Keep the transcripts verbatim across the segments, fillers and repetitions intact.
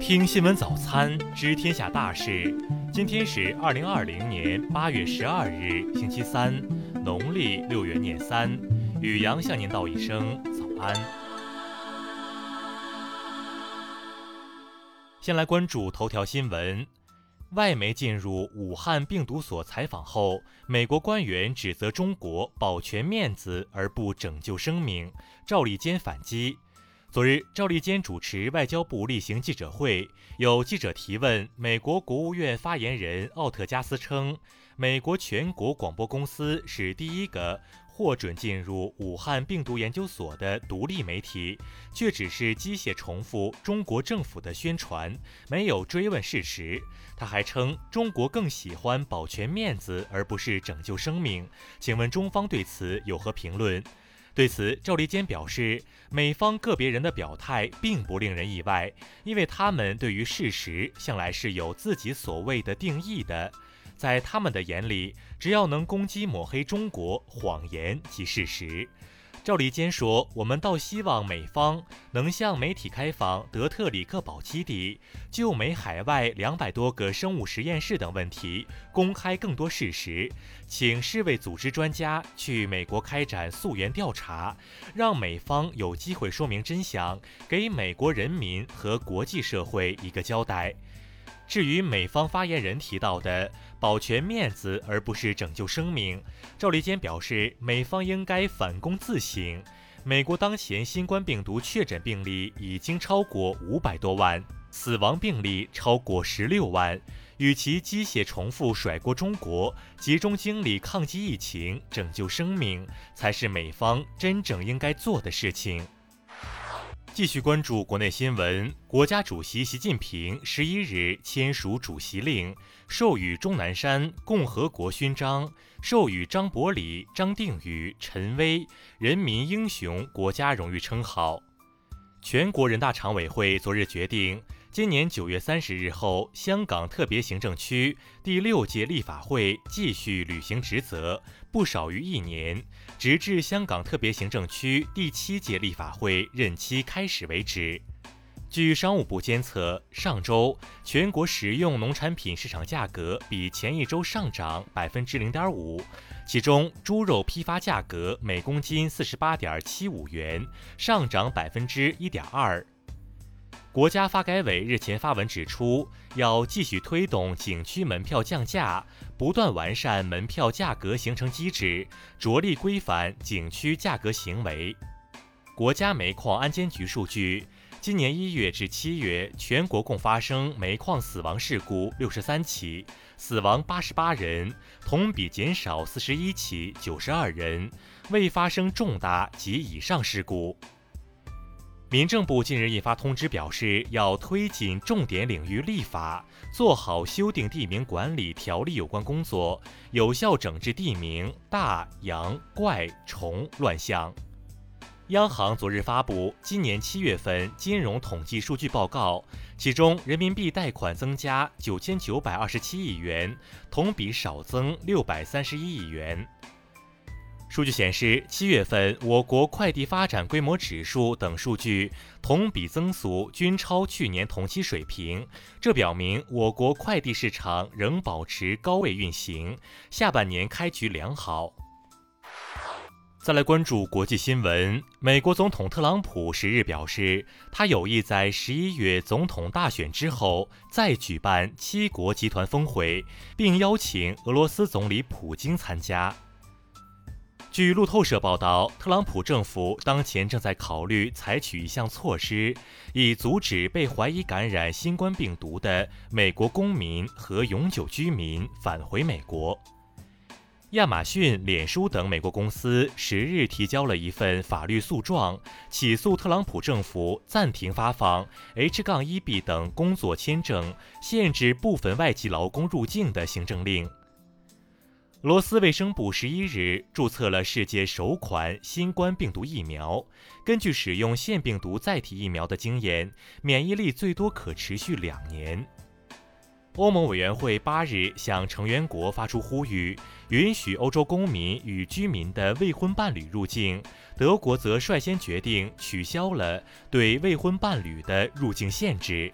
听新闻早餐，知天下大事。今天是二零二零年八月十二日，星期三，农历六元廿三。宇阳向您道一声早安。先来关注头条新闻。外媒进入武汉病毒所采访后，美国官员指责中国保全面子而不拯救生命，赵立坚反击。昨日，赵立坚主持外交部例行记者会，有记者提问美国国务院发言人奥特加斯称，美国全国广播公司是第一个获准进入武汉病毒研究所的独立媒体，却只是机械重复中国政府的宣传，没有追问事实。他还称，中国更喜欢保全面子而不是拯救生命。请问中方对此有何评论？对此，赵立坚表示，美方个别人的表态并不令人意外，因为他们对于事实向来是有自己所谓的定义的。在他们的眼里，只要能攻击抹黑中国，谎言即事实。赵立坚说，我们倒希望美方能向媒体开放德特里克堡基地、旧美海外两百多个生物实验室等问题公开更多事实，请世卫组织专家去美国开展溯源调查，让美方有机会说明真相，给美国人民和国际社会一个交代。至于美方发言人提到的保全面子而不是拯救生命，赵立坚表示，美方应该反躬自省。美国当前新冠病毒确诊病例已经超过五百多万，死亡病例超过十六万，与其机械重复甩锅中国，集中精力抗击疫情、拯救生命，才是美方真正应该做的事情。继续关注国内新闻。国家主席习近平十一日签署主席令，授予钟南山共和国勋章，授予张伯礼、张定宇、陈薇人民英雄国家荣誉称号。全国人大常委会昨日决定，今年九月三十日后，香港特别行政区第六届立法会继续履行职责，不少于一年，直至香港特别行政区第七届立法会任期开始为止。据商务部监测，上周全国食用农产品市场价格比前一周上涨百分之零点五，其中猪肉批发价格每公斤四十八点七五元，上涨百分之一点二。国家发改委日前发文指出，要继续推动景区门票降价，不断完善门票价格形成机制，着力规范景区价格行为。国家煤矿安监局数据，今年一月至七月，全国共发生煤矿死亡事故六十三起，死亡八十八人，同比减少四十一起，九十二人，未发生重大及以上事故。民政部近日印发通知，表示要推进重点领域立法，做好修订地名管理条例有关工作，有效整治地名大、洋、怪、虫乱象。央行昨日发布今年七月份金融统计数据报告，其中人民币贷款增加九千九百二十七亿元，同比少增六百三十一亿元。数据显示，七月份我国快递发展规模指数等数据同比增速均超去年同期水平，这表明我国快递市场仍保持高位运行，下半年开局良好。再来关注国际新闻。美国总统特朗普十日表示，他有意在十一月总统大选之后再举办七国集团峰会，并邀请俄罗斯总理普京参加。据路透社报道，特朗普政府当前正在考虑采取一项措施，以阻止被怀疑感染新冠病毒的美国公民和永久居民返回美国。亚马逊、脸书等美国公司十日提交了一份法律诉状，起诉特朗普政府暂停发放 H 一 B 等工作签证，限制部分外籍劳工入境的行政令。俄罗斯卫生部十一日注册了世界首款新冠病毒疫苗。根据使用腺病毒载体疫苗的经验，免疫力最多可持续两年。欧盟委员会八日向成员国发出呼吁，允许欧洲公民与居民的未婚伴侣入境。德国则率先决定取消了对未婚伴侣的入境限制。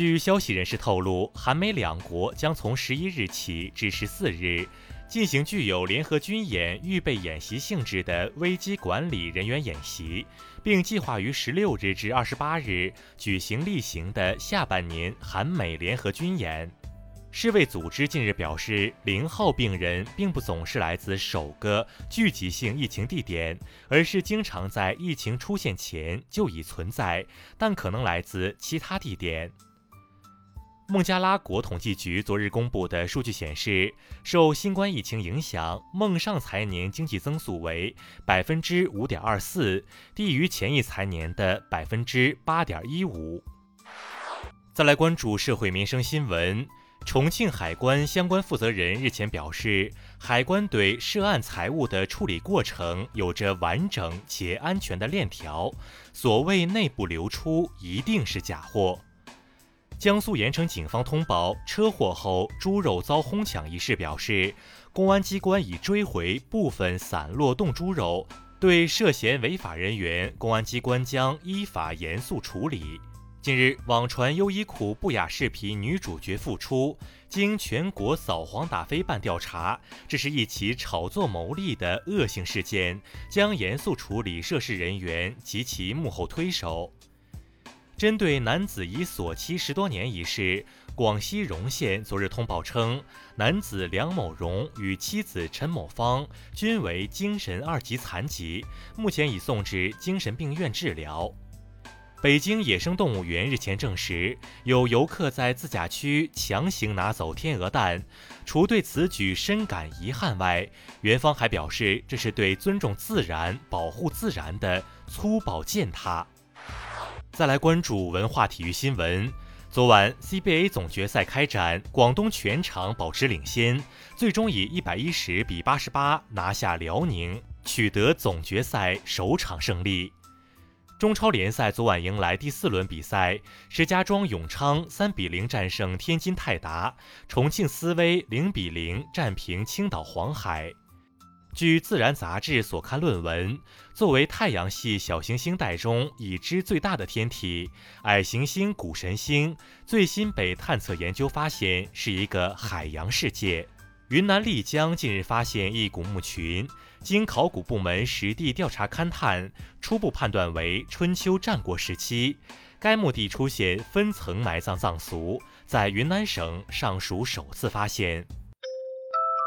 据消息人士透露，韩美两国将从十一日起至十四日进行具有联合军演预备演习性质的危机管理人员演习，并计划于十六日至二十八日举行例行的下半年韩美联合军演。世卫组织近日表示，零号病人并不总是来自首个聚集性疫情地点，而是经常在疫情出现前就已存在，但可能来自其他地点。孟加拉国统计局昨日公布的数据显示，受新冠疫情影响，孟上财年经济增速为 百分之五点二四， 低于前一财年的 百分之八点一五。 再来关注社会民生新闻。重庆海关相关负责人日前表示，海关对涉案财物的处理过程有着完整且安全的链条，所谓内部流出一定是假货。江苏盐城警方通报车祸后猪肉遭哄抢一事表示，公安机关已追回部分散落冻猪肉，对涉嫌违法人员，公安机关将依法严肃处理。近日，网传优衣库不雅视频女主角复出，经全国扫黄打非办调查，这是一起炒作牟利的恶性事件，将严肃处理涉事人员及其幕后推手。针对男子已锁妻十多年一事，广西荣县昨日通报称，男子梁某荣与妻子陈某芳均为精神二级残疾，目前已送至精神病院治疗。北京野生动物园日前证实，有游客在自驾区强行拿走天鹅蛋，除对此举深感遗憾外，园方还表示这是对尊重自然、保护自然的粗暴践踏。再来关注文化体育新闻。昨晚 C B A 总决赛开展，广东全场保持领先，最终以一百一十比八十八拿下辽宁，取得总决赛首场胜利。中超联赛昨晚迎来第四轮比赛，石家庄永昌三比零战胜天津泰达，重庆斯威零比零战平青岛黄海。据《自然》杂志所刊论文，作为太阳系小行星带中已知最大的天体，矮行星谷神星最新被探测研究发现是一个海洋世界。云南丽江近日发现一古墓群，经考古部门实地调查勘探，初步判断为春秋战国时期。该墓地出现分层埋葬葬俗，在云南省尚属首次发现。